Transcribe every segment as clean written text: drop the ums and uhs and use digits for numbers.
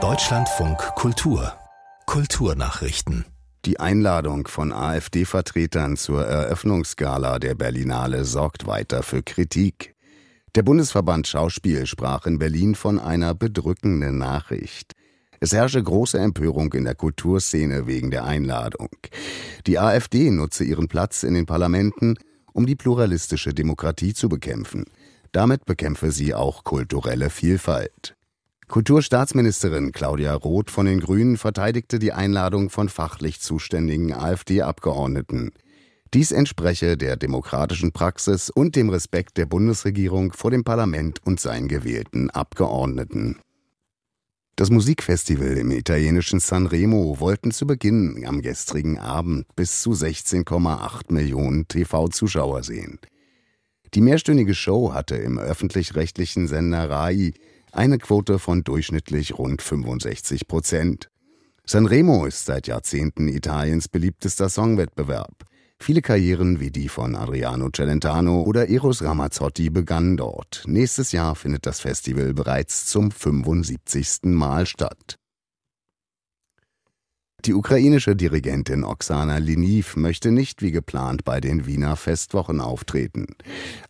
Deutschlandfunk Kultur. Kulturnachrichten. Die Einladung von AfD-Vertretern zur Eröffnungsgala der Berlinale sorgt weiter für Kritik. Der Bundesverband Schauspiel sprach in Berlin von einer bedrückenden Nachricht. Es herrsche große Empörung in der Kulturszene wegen der Einladung. Die AfD nutze ihren Platz in den Parlamenten, um die pluralistische Demokratie zu bekämpfen. Damit bekämpfe sie auch kulturelle Vielfalt. Kulturstaatsministerin Claudia Roth von den Grünen verteidigte die Einladung von fachlich zuständigen AfD-Abgeordneten. Dies entspreche der demokratischen Praxis und dem Respekt der Bundesregierung vor dem Parlament und seinen gewählten Abgeordneten. Das Musikfestival im italienischen Sanremo wollten zu Beginn am gestrigen Abend bis zu 16,8 Millionen TV-Zuschauer sehen. Die mehrstündige Show hatte im öffentlich-rechtlichen Sender RAI eine Quote von durchschnittlich rund 65%. Sanremo ist seit Jahrzehnten Italiens beliebtester Songwettbewerb. Viele Karrieren wie die von Adriano Celentano oder Eros Ramazzotti begannen dort. Nächstes Jahr findet das Festival bereits zum 75. Mal statt. Die ukrainische Dirigentin Oksana Liniv möchte nicht wie geplant bei den Wiener Festwochen auftreten.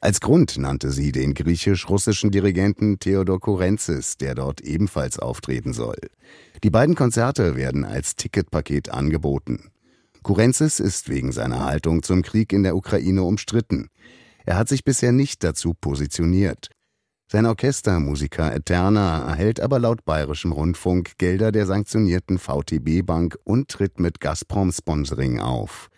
Als Grund nannte sie den griechisch-russischen Dirigenten Theodor Kurenzis, der dort ebenfalls auftreten soll. Die beiden Konzerte werden als Ticketpaket angeboten. Kurenzis ist wegen seiner Haltung zum Krieg in der Ukraine umstritten. Er hat sich bisher nicht dazu positioniert. Sein Orchester Musica Eterna erhält aber laut bayerischem Rundfunk Gelder der sanktionierten VTB-Bank und tritt mit Gazprom-Sponsoring auf.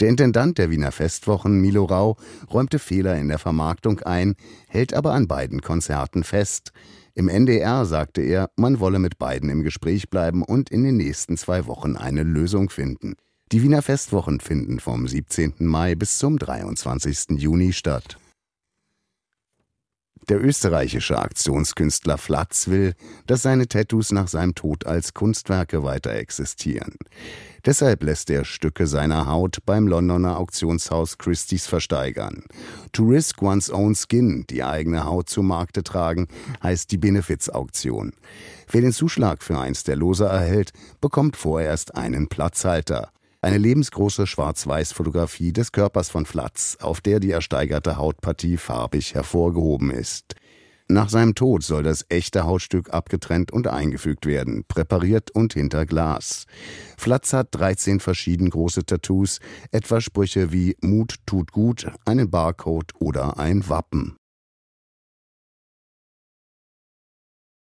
Der Intendant der Wiener Festwochen, Milo Rau, räumte Fehler in der Vermarktung ein, hält aber an beiden Konzerten fest. Im NDR sagte er, man wolle mit beiden im Gespräch bleiben und in den nächsten 2 Wochen eine Lösung finden. Die Wiener Festwochen finden vom 17. Mai bis zum 23. Juni statt. Der österreichische Aktionskünstler Flatz will, dass seine Tattoos nach seinem Tod als Kunstwerke weiter existieren. Deshalb lässt er Stücke seiner Haut beim Londoner Auktionshaus Christie's versteigern. To risk one's own skin, die eigene Haut zu Markte tragen, heißt die Benefizauktion. Wer den Zuschlag für eins der Lose erhält, bekommt vorerst einen Platzhalter. Eine lebensgroße Schwarz-Weiß-Fotografie des Körpers von Flatz, auf der die ersteigerte Hautpartie farbig hervorgehoben ist. Nach seinem Tod soll das echte Hautstück abgetrennt und eingefügt werden, präpariert und hinter Glas. Flatz hat 13 verschieden große Tattoos, etwa Sprüche wie Mut tut gut, einen Barcode oder ein Wappen.